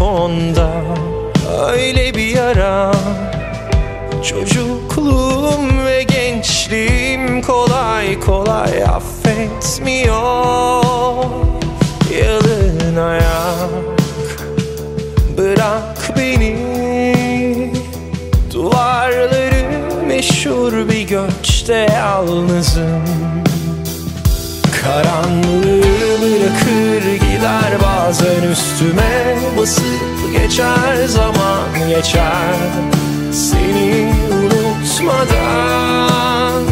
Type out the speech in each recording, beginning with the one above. telefonda öyle bir yara. Çocukluğum ve gençliğim kolay kolay affetmiyor. Yalın ayak bırak beni, duvarları meşhur bir göçte yalnızım. Karanlığı bırakır gider bazen üstüme, basıp geçer zaman geçer. Seni unutmadan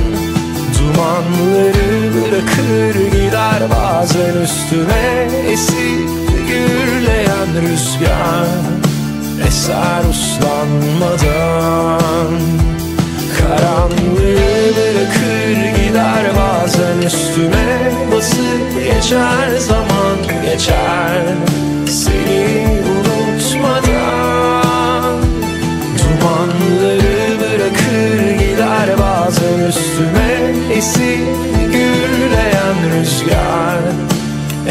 dumanları bırakır gider bazen üstüme, esip gürleyen rüzgar eser uslanmadan. Karanlığı bırakır gider bazen üstüme, basıp geçer zaman geçer. Seni unutmadan dumanları bırakır gider bazen üstüme, esip gürleyen rüzgar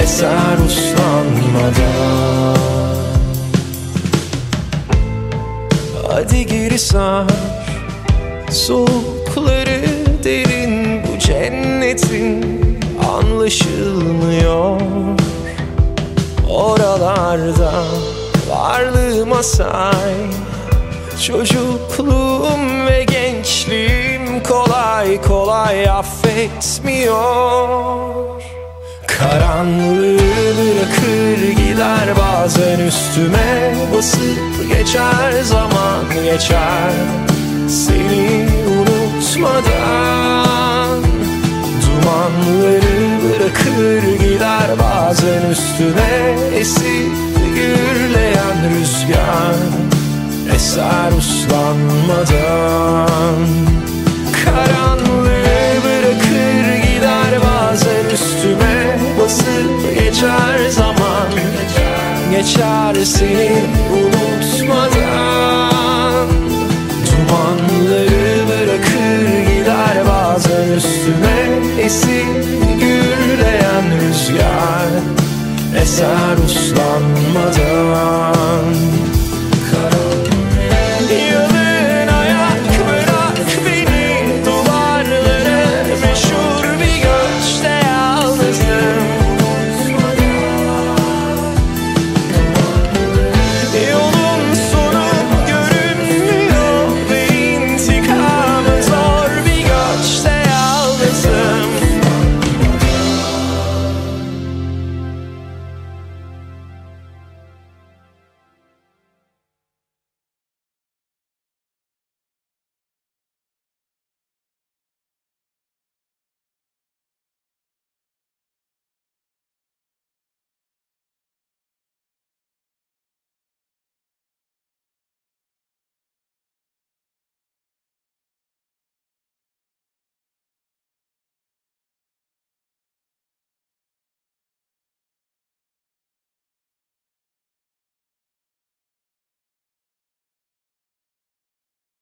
eser uslanmadan. Hadi geri sar soğukları derin, bu cennetin anlaşılmıyor. Oralarda varlığıma say, çocukluğum ve gençliğim kolay kolay affetmiyor. Karanlığı bırakır gider bazen üstüme, basıp geçer zaman geçer. Seni unutmadan dumanları bırakır gider bazen üstüne, esip gürleyen rüzgar eser uslanmadan. Karanlığı bırakır gider bazen üstüme, basıp geçer zaman geçer. Seni unutmadan dumanları bırakır gider bazen üstüme, esip gürleyen rüzgar eser uslanmadan.